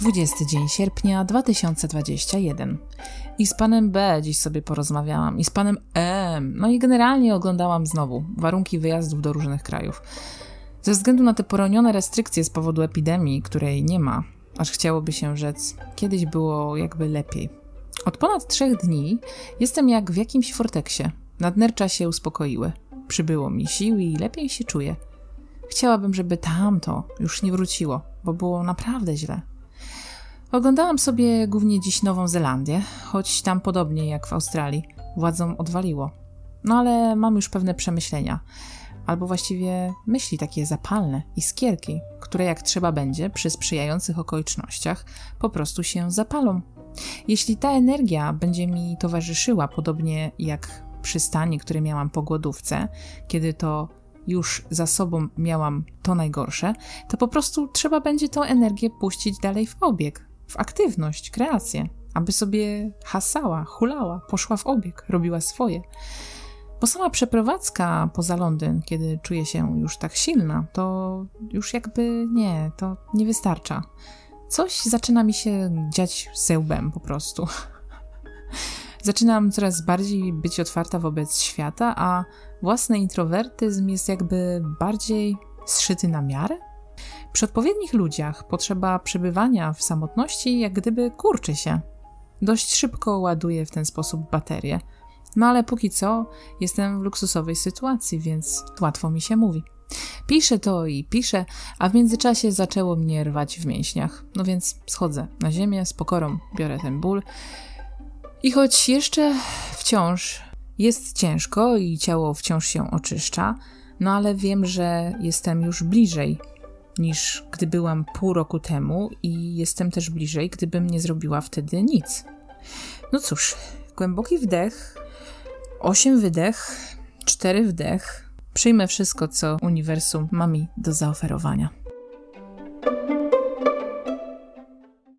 20 dzień sierpnia 2021. I z panem B dziś sobie porozmawiałam, i z panem M, no i generalnie oglądałam znowu warunki wyjazdów do różnych krajów. Ze względu na te poronione restrykcje z powodu epidemii, której nie ma, aż chciałoby się rzec, kiedyś było jakby lepiej. Od ponad 3 dni jestem jak w jakimś forteksie. Nadnercza się uspokoiły. Przybyło mi sił i lepiej się czuję. Chciałabym, żeby tamto już nie wróciło, bo było naprawdę źle. Oglądałam sobie głównie dziś Nową Zelandię, choć tam podobnie jak w Australii władzom odwaliło. No ale mam już pewne przemyślenia, albo właściwie myśli takie zapalne, iskierki, które jak trzeba będzie przy sprzyjających okolicznościach po prostu się zapalą. Jeśli ta energia będzie mi towarzyszyła, podobnie jak przy stanie, które miałam po głodówce, kiedy to już za sobą miałam to najgorsze, to po prostu trzeba będzie tą energię puścić dalej w obieg, w aktywność, kreację, aby sobie hasała, hulała, poszła w obieg, robiła swoje. Bo sama przeprowadzka poza Londyn, kiedy czuję się już tak silna, to już jakby nie, to nie wystarcza. Coś zaczyna mi się dziać ze łbem po prostu. Zaczynam coraz bardziej być otwarta wobec świata, a własny introwertyzm jest jakby bardziej zszyty na miarę. Przy odpowiednich ludziach potrzeba przebywania w samotności jak gdyby kurczy się. Dość szybko ładuję w ten sposób baterię. No ale póki co jestem w luksusowej sytuacji, więc łatwo mi się mówi. Piszę to i piszę, a w międzyczasie zaczęło mnie rwać w mięśniach. No więc schodzę na ziemię, z pokorą biorę ten ból. I choć jeszcze wciąż jest ciężko i ciało wciąż się oczyszcza, no ale wiem, że jestem już bliżej niż gdy byłam pół roku temu i jestem też bliżej, gdybym nie zrobiła wtedy nic. No cóż, głęboki wdech, 8 wydech, 4 wdech. Przyjmę wszystko, co uniwersum ma mi do zaoferowania.